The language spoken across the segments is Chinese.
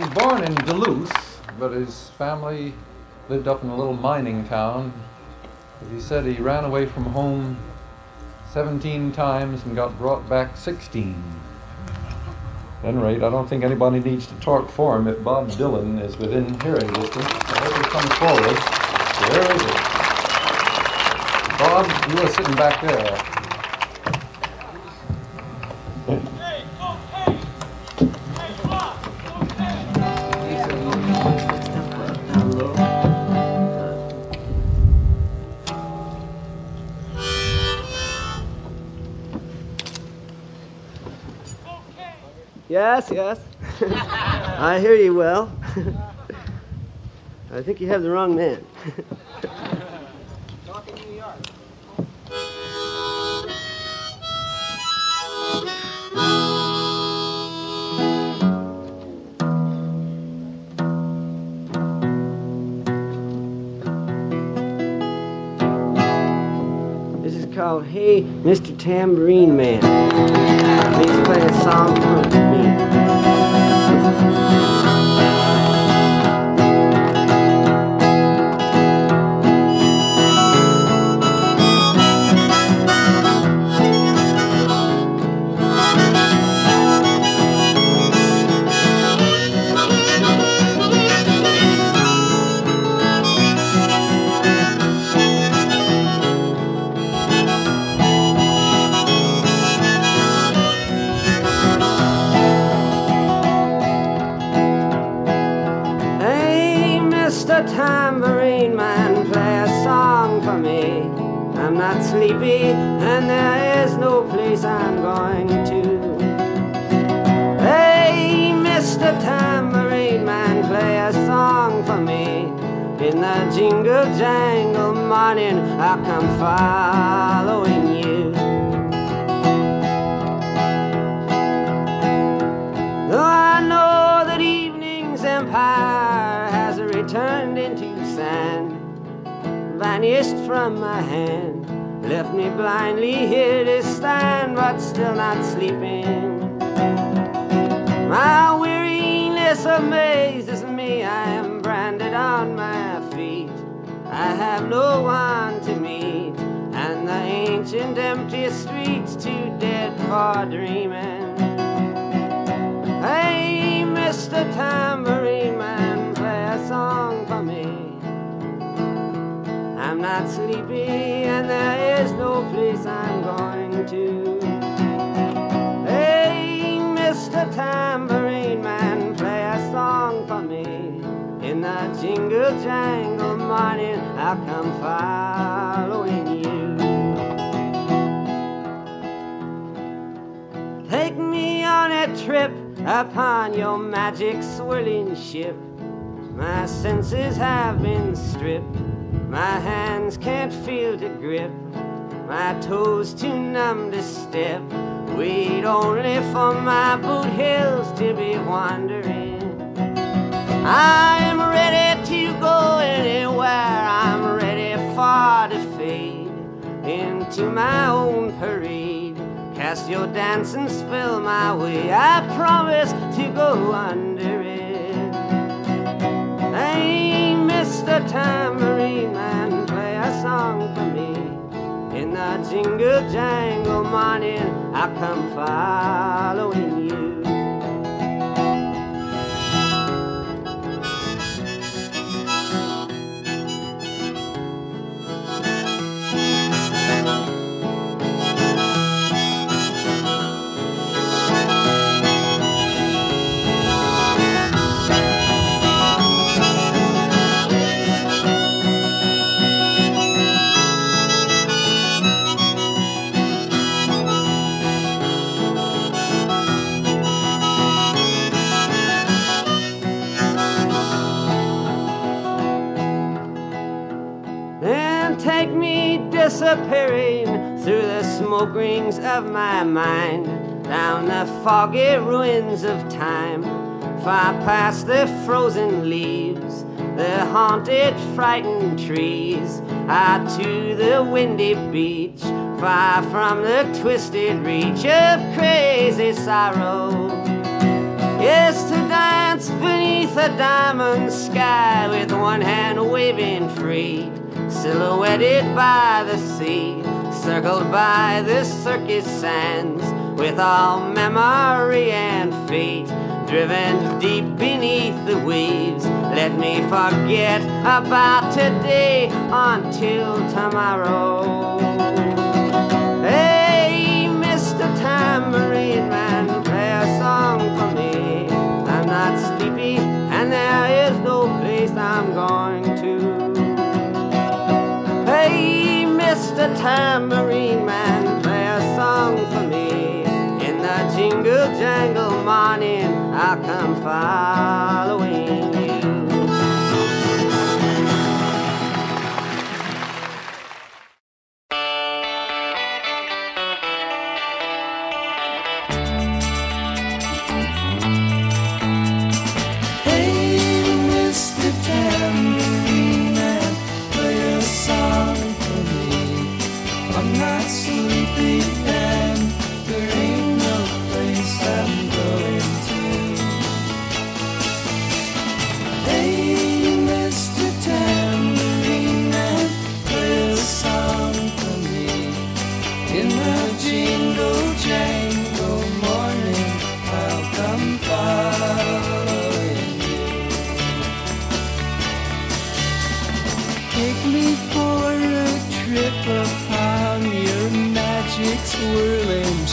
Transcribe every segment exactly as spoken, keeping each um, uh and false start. He was born in Duluth, but his family lived up in a little mining town. As he said, he ran away from home seventeen times and got brought back sixteen. At any rate, I don't think anybody needs to talk for him. If Bob Dylan is within hearing distance, I hope he comes forward. There is it. Bob, you are sitting back there. Hey, okay. Hey, Bob, okay. Yes, yes. I hear you well. I think you have the wrong man. Hey, Mister Tambourine Man. Please play a song for sleepy, and there is no place I'm going to. Hey, Mister Tambourine Man, play a song for me. In the jingle jangle morning, I'll come following you. Though I know that evening's empire has returned into sand, vanished from my hand, left me blindly here to stand, but still not sleeping. My weariness amazes me. I am branded on my feet. I have no one to meet, and the ancient empty streets too dead for dreaming. Hey, Mister Tambourine Man, play a song for me. I'm not sleepy, and there is no place I'm going to. Hey, Mister Tambourine Man, play a song for me. In the jingle jangle morning, I'll come following you. Take me on a trip upon your magic swirling ship. My senses have been stripped. My hands can't feel the grip, my toes too numb to step. Wait only for my boot heels to be wandering. I am ready to go anywhere, I'm ready for to fade into my own parade. Cast your dance and spell my way, I promise to go under it. Hey, Mister Tambourine Man, play a song for me. In the jingle jangle morning, I'll come following you. Disappearing through the smoke rings of my mind, down the foggy ruins of time, far past the frozen leaves, the haunted, frightened trees, out to the windy beach, far from the twisted reach of crazy sorrow. Yes, to dance beneath a diamond sky with one hand waving free, silhouetted by the sea, circled by the circus sands, with all memory and fate driven deep beneath the waves. Let me forget about today until tomorrow. Hey, Mister Tambourine Man, play a song for me. I'm not sleepy and there is no place I'm going to. Hey, Mister Tambourine Man, play a song for me. In the jingle jangle morning, I'll come following you.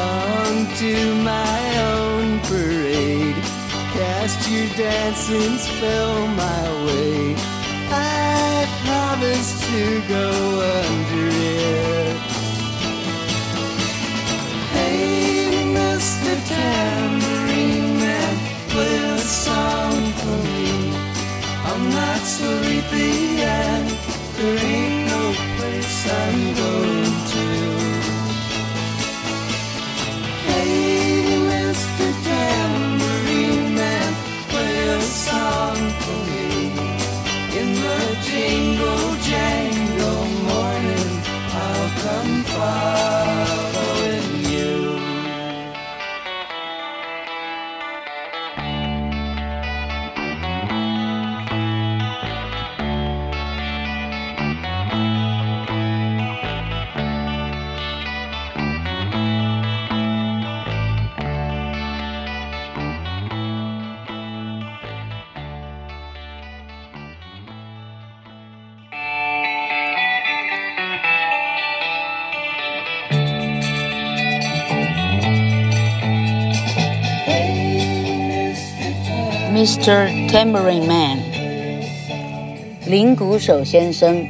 onto my own parade. Cast your dancing spell my way. I promise to go under it. Hey, Mister Tambourine Man, play a song for me. I'm not sleepy and there ain't no place I'm going to. Hey, Mister Tambourine, song for me. In the jingle jangle morning, I'll come following you. Mister Tambourine Man， 铃鼓手先生。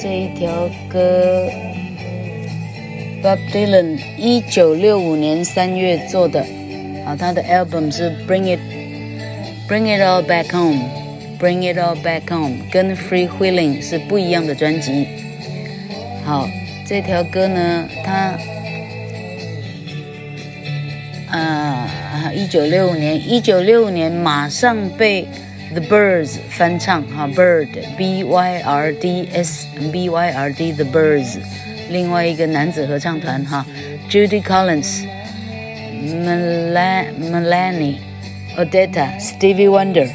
这一条歌 Bob Dylan 一九六五年三月做的，好，他的 album 是 Bring It Bring It All Back Home Bring It All Back Home， 跟 Free Wheeling 是不一样的专辑。好，这条歌呢，他啊一九六五年马上被 The Byrds 翻唱，哈 Byrd B Y R D S B Y R D The Byrds， 另外一个男子合唱团哈 Judy Collins Melanie Odetta Stevie Wonder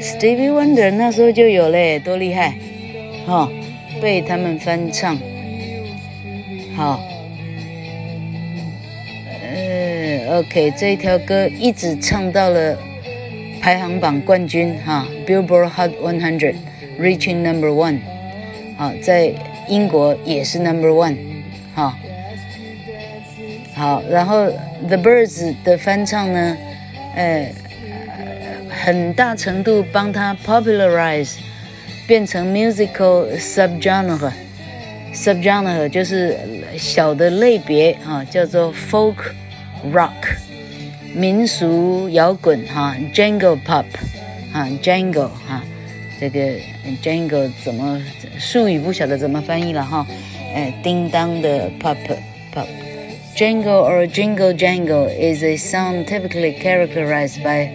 Stevie Wonder 那时候就有了，多厉害哈、哦！被他们翻唱。好OK， 这一条歌一直唱到了排行榜冠军哈 Billboard Hot 一百 Reaching Number One， 好，在英国也是 Number One 哈。好，然后 The Byrds 的翻唱呢，呃，很大程度帮他 popularize 变成 musical subgenre， subgenre 就是小的类别哈，叫做 folk。Rock 民俗摇滚哈 ，Jungle Pop 哈 ，Jungle 哈，这个 Jungle 怎么术语不晓得怎么翻译了哈，哎，叮当的 Pop Pop。Jungle or Jingle Jangle is a sound typically characterized by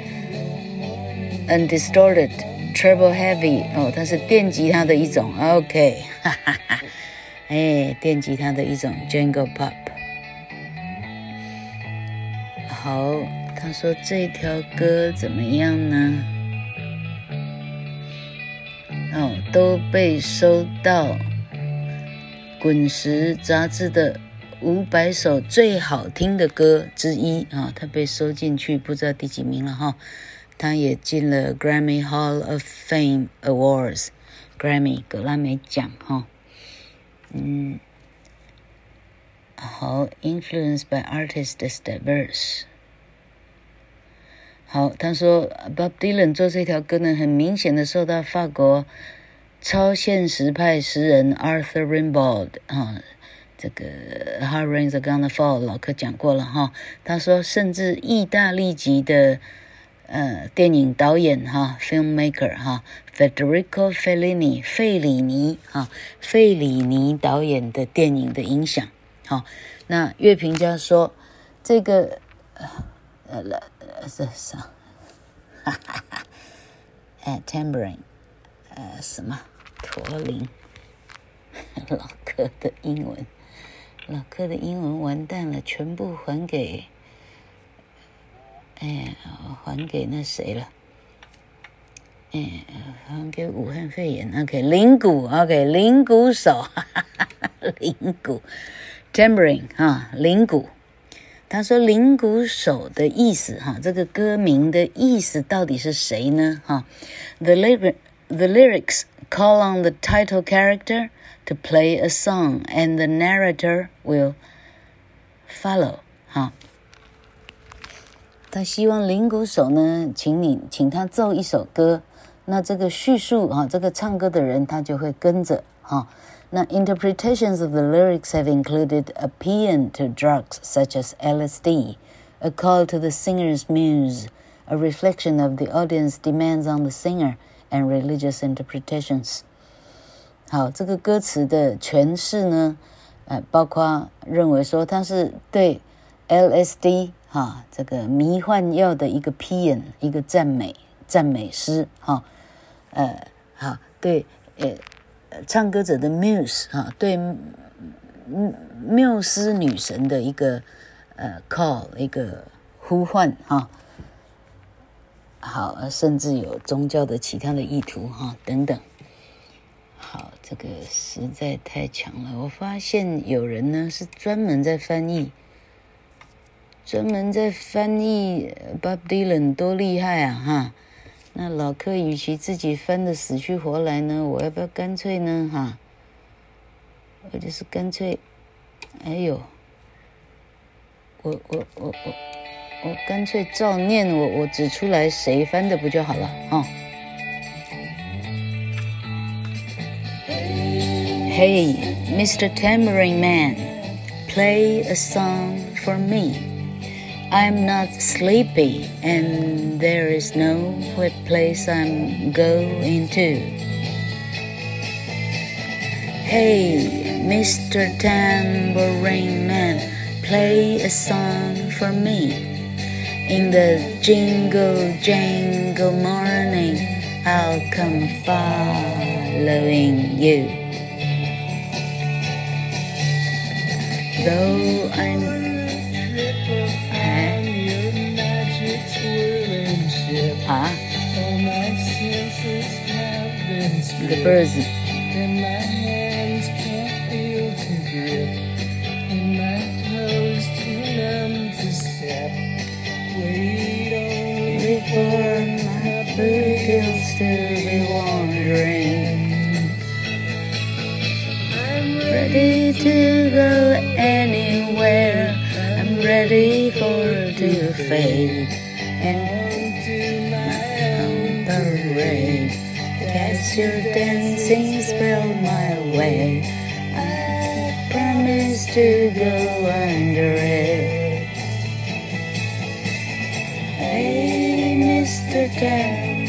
undistorted treble heavy 哦，它是电吉他的一种 ，OK， 哈哈哈，哎，电吉他的一种 Jungle Pop。好，他说这条歌怎么样呢？哦，都被收到滚石杂志的五百首最好听的歌之一啊、哦，他被收进去，不知道第几名了哈、哦。他也进了 Grammy Hall of Fame Awards， Grammy 格莱美奖哈、哦。嗯，好 ，influenced by artists is diverse。好，他说 Bob Dylan 做这条歌呢，很明显的受到法国超现实派诗人 Arthur Rimbaud 啊，这个 A Hard Rain's A-Gonna Fall 老柯讲过了哈。他说，甚至意大利籍的呃电影导演哈 ，filmmaker 哈 ，Federico Fellini 费里尼哈，费里尼导演的电影的影响。好，那乐评家说这个呃呃呃是什么？哈哈哈，哎 ，tambourine， 呃什么驼铃？老柯的英文，老柯的英文完蛋了，全部还给，哎，还给那谁了？哎，还给武汉肺炎。OK， 铃鼓 ，OK， 铃鼓手，哈哈哈，铃鼓。Tambourine 啊，铃鼓。他说铃鼓手的意思哈、啊，这个歌名的意思到底是谁呢？哈、啊、，the lyric the lyrics call on the title character to play a song, and the narrator will follow 哈、啊。他希望铃鼓手呢，请你请他奏一首歌，那这个叙述哈、啊，这个唱歌的人他就会跟着哈。啊Now, interpretations of the lyrics have included a paean to drugs such as L S D, a call to the singer's muse, a reflection of the audience demands on the singer, and religious interpretations. 好，这个歌词的诠释呢，呃，包括认为说它是对 L S D 哈这个迷幻药的一个 paean 一个赞美赞美诗哈，呃，好对呃。唱歌者的 muse 啊，对缪斯女神的一个呃 call 一个呼唤哈、啊，好，甚至有宗教的其他的意图哈、啊、等等。好，这个实在太强了。我发现有人呢是专门在翻译，专门在翻译 Bob Dylan 多厉害啊哈。那老柯与其自己翻的死去活来呢，我要不要干脆呢？哈，我就是干脆，哎呦，我我我我我干脆照念，我我指出来谁翻的不就好了啊、哦？Hey, Mister Tambourine Man, play a song for me.I'm not sleepy, and there is no place I'm going to. Hey, Mister Tambourine Man, play a song for me. In the jingle jangle morning, I'll come following you. Though I'm啊 The Byrds Cast your dancing spell my way. I promise to go under it. yesterday.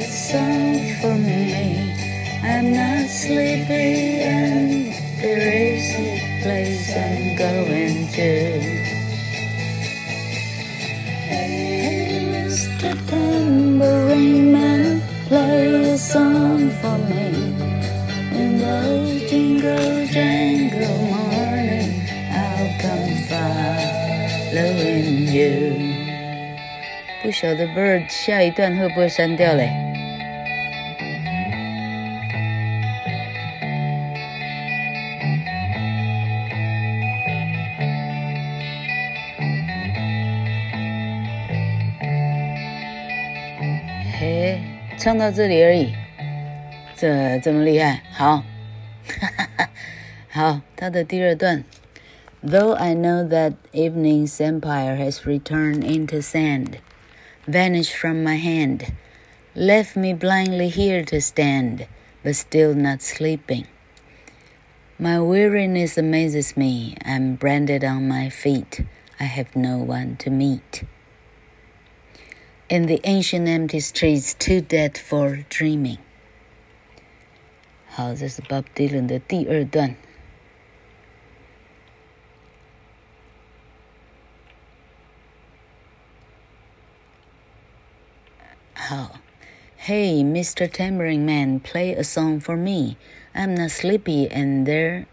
Song for me. I'm not sleepy and there is a place I'm going to. Hey, Mister Tambourine Man, play a song for me. In the jingle jangle morning, I'll come following you. 不晓得 Bird 下一段会不会删掉嘞？嘿，唱到这里而已，这这么厉害，好，好，他的第二段。Though I know that evening's empire has returned into sand.Vanished from my hand, left me blindly here to stand, but still not sleeping. My weariness amazes me, I'm branded on my feet, I have no one to meet. In the ancient empty streets, too dead for dreaming. 好，这是 Bob Dylan 的第二段。Hey, Mister Tambourine Man, play a song for me. I'm not sleepy and there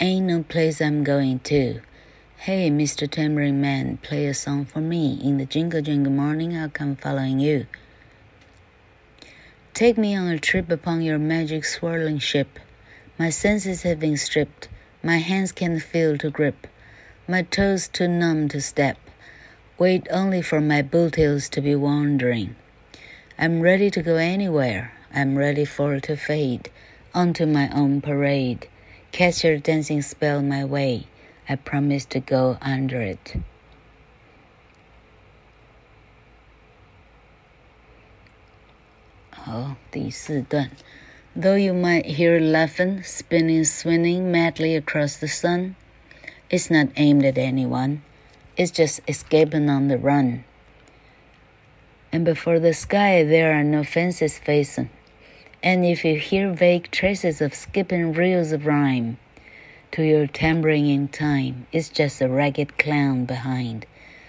ain't no place I'm going to. Hey, Mister Tambourine Man, play a song for me. In the jingle jingle morning, I'll come following you. Take me on a trip upon your magic swirling ship. My senses have been stripped. My hands can't feel to grip. My toes too numb to step.Wait only for my boot heels to be wandering. I'm ready to go anywhere. I'm ready for it to fade onto my own parade. Catch your dancing spell my way. I promise to go under it. 好，第四段。Though you might hear laughing, spinning, swinging madly across the sun, it's not aimed at anyone.It's just escaping on the run. And before the sky, there are no fences facing. And if you hear vague traces of skipping reels of rhyme, to your tambourine in time, it's just a ragged clown behind.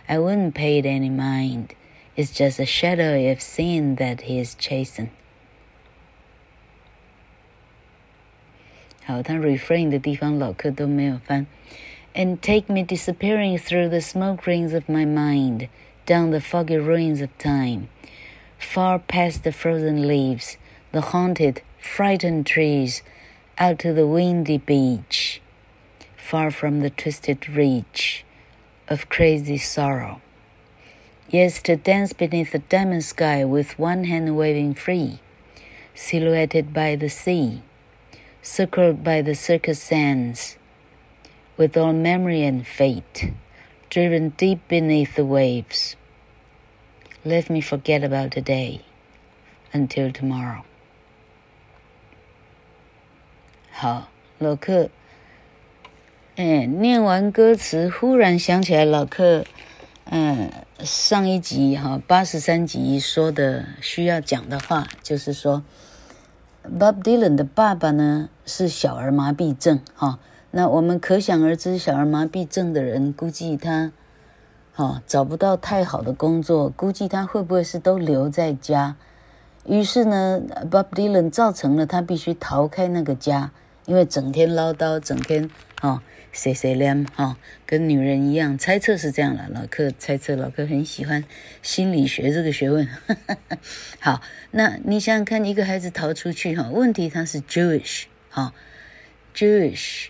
I wouldn't pay it any mind. It's just a shadow you've seen that he is chasing. 好，他 refrain 的地方老客都没有翻。And take me disappearing through the smoke rings of my mind, down the foggy ruins of time, far past the frozen leaves, the haunted, frightened trees, out to the windy beach, far from the twisted reach of crazy sorrow. Yes, to dance beneath the diamond sky with one hand waving free, silhouetted by the sea, circled by the circus sands,With all memory and fate, driven deep beneath the waves. Let me forget about today, until tomorrow. 好，老客，哎，念完歌词，忽然想起来老客，嗯，上一集哈八十三集说的需要讲的话，就是说 ，Bob Dylan 的爸爸呢是小儿麻痹症哈。那我们可想而知，小儿麻痹症的人，估计他，哦，找不到太好的工作，估计他会不会是都留在家？于是呢 ，Bob Dylan 造成了他必须逃开那个家，因为整天唠叨，整天哦，碎碎念哦，跟女人一样。猜测是这样了，老客猜测，老客很喜欢心理学这个学问。好，那你想想看，一个孩子逃出去哈、哦，问题他是 Jewish 哈、哦、，Jewish。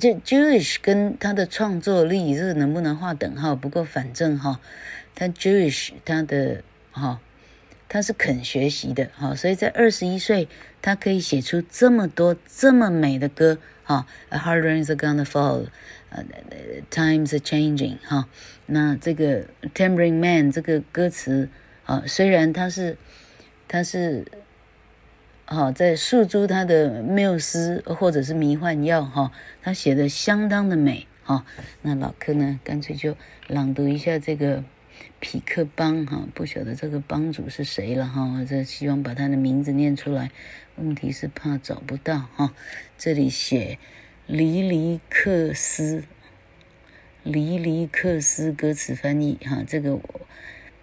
这 Jewish 跟他的创作力这能不能画等号？不过反正哈、哦，他 Jewish 他的哈、哦，他是肯学习的哈、哦，所以在二十一岁他可以写出这么多这么美的歌哈、哦、，A Hard Rain's A-Gonna Fall， 呃、uh, ，Times are Changing 哈、哦，那这个 Tambourine Man 这个歌词啊、哦，虽然他是他是。好、哦，在诉诸他的缪斯或者是迷幻药哈、哦，他写的相当的美哈、哦。那老柯呢，干脆就朗读一下这个匹克帮哈，不晓得这个帮主是谁了哈，这希望把他的名字念出来，问题是怕找不到哈。这里写黎黎克斯，黎黎克斯歌词翻译哈，这个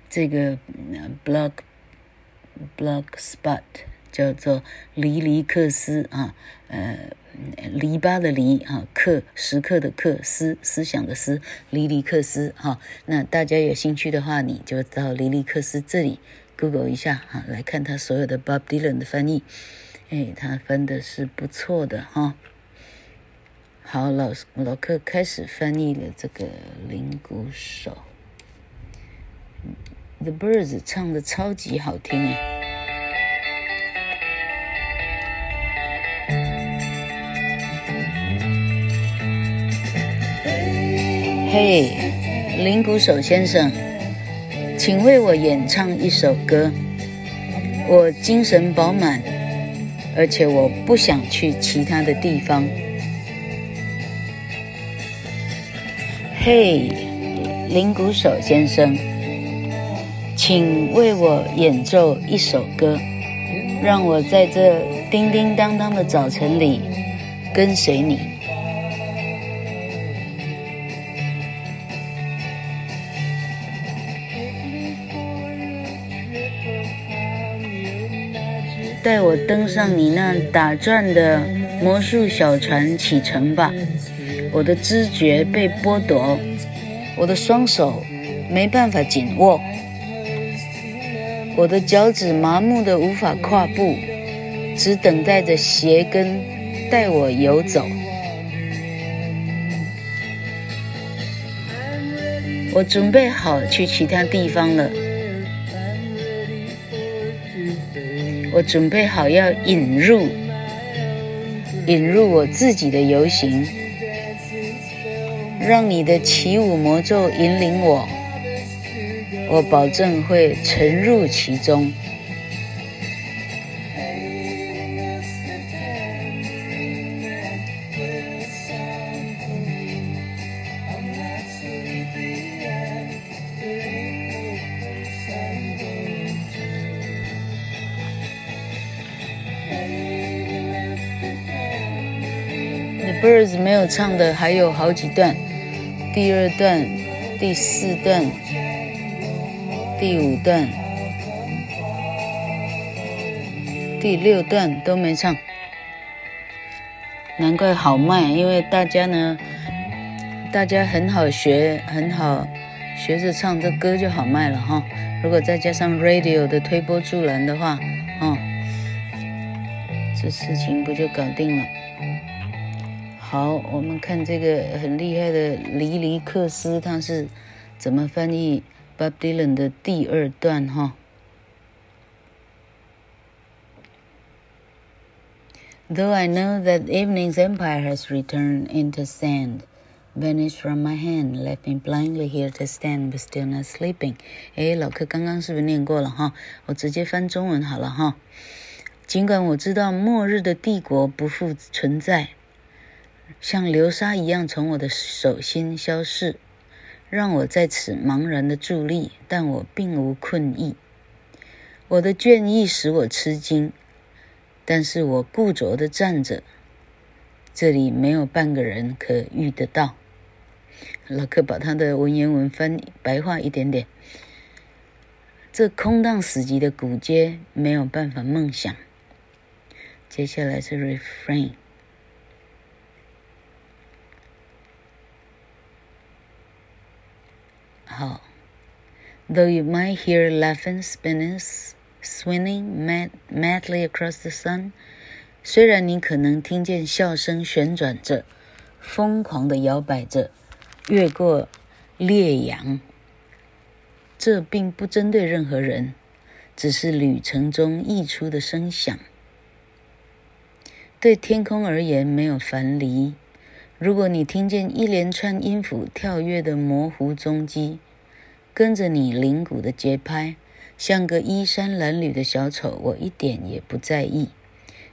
这个 blog blog spot 叫做黎黎克斯啊，呃。篱笆的篱啊，克时刻的克，思思想的思，黎黎克斯哈、啊。那大家有兴趣的话，你就到黎黎克斯这里 Google 一下哈、啊，来看他所有的 Bob Dylan 的翻译。哎，他翻的是不错的哈、啊。好，老老克开始翻译了这个铃鼓手 ，The Byrds 唱的超级好听哎。嘿、hey, 铃鼓手先生，请为我演唱一首歌。我精神饱满，而且我不想去其他的地方。嘿、hey, 铃鼓手先生，请为我演奏一首歌，让我在这叮叮当当的早晨里跟随你。带我登上你那打转的魔术小船启程吧，我的知觉被剥夺，我的双手没办法紧握，我的脚趾麻木的无法跨步，只等待着鞋跟带我游走。我准备好去其他地方了，我准备好要引入引入我自己的游行，让你的起舞魔咒引领我，我保证会沉入其中。Birds 没有唱的还有好几段，第二段、第四段、第五段、第六段都没唱，难怪好卖，因为大家呢，大家很好学，很好学着唱，这歌就好卖了哈。如果再加上 radio 的推波助澜的话，哦，这事情不就搞定了？好，我们看这个很厉害的黎黎克斯，他是怎么翻译 Bob Dylan 的第二段哈 ？Though I know that evening's empire has returned into sand, vanished from my hand, left me blindly here to stand, but still not sleeping。哎，老柯刚刚是不是念过了哈？我直接翻中文好了哈。尽管我知道末日的帝国不复存在。像流沙一样从我的手心消逝，让我在此茫然的伫立，但我并无困意。我的倦意使我吃惊，但是我固着的站着，这里没有半个人可遇得到。老克把他的文言文翻白话一点点。这空荡死寂的古街没有办法梦想。接下来是 refrain。好 Though you might hear laughing, spinning, swinging mad, madly across the sun， 虽然你可能听见笑声旋转着，疯狂地摇摆着，越过烈阳。这并不针对任何人，只是旅程中溢出的声响。对天空而言，没有樊篱。如果你听见一连串音符跳跃的模糊踪迹，跟着你铃鼓的节拍，像个衣衫褴褛的小丑，我一点也不在意。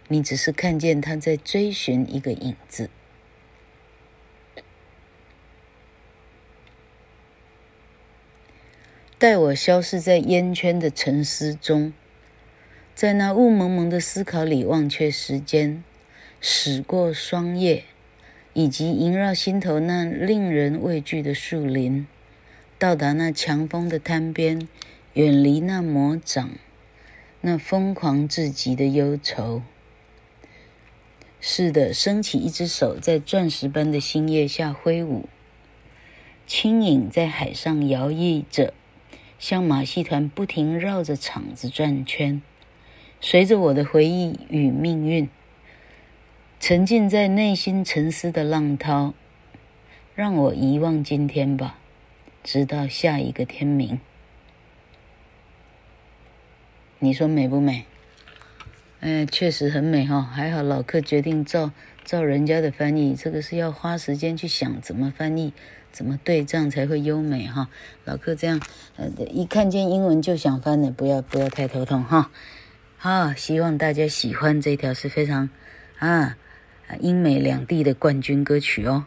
你只是看见他在追寻一个影子。带我消失在烟圈的沉思中，在那雾蒙蒙的思考里忘却时间，驶过霜叶，以及萦绕心头那令人畏惧的树林，到达那强风的滩边，远离那魔掌，那疯狂至极的忧愁。是的，升起一只手在钻石般的星夜下挥舞，轻影在海上摇曳着，像马戏团不停绕着场子转圈。随着我的回忆与命运，沉浸在内心沉思的浪涛，让我遗忘今天吧，直到下一个天明。你说美不美？哎，确实很美哈、哦，还好老客决定照照人家的翻译，这个是要花时间去想怎么翻译，怎么对仗才会优美哈、哦。老客这样，呃，一看见英文就想翻的，不要不要太头痛哈。好、哦，希望大家喜欢这条是非常啊英美两地的冠军歌曲哦。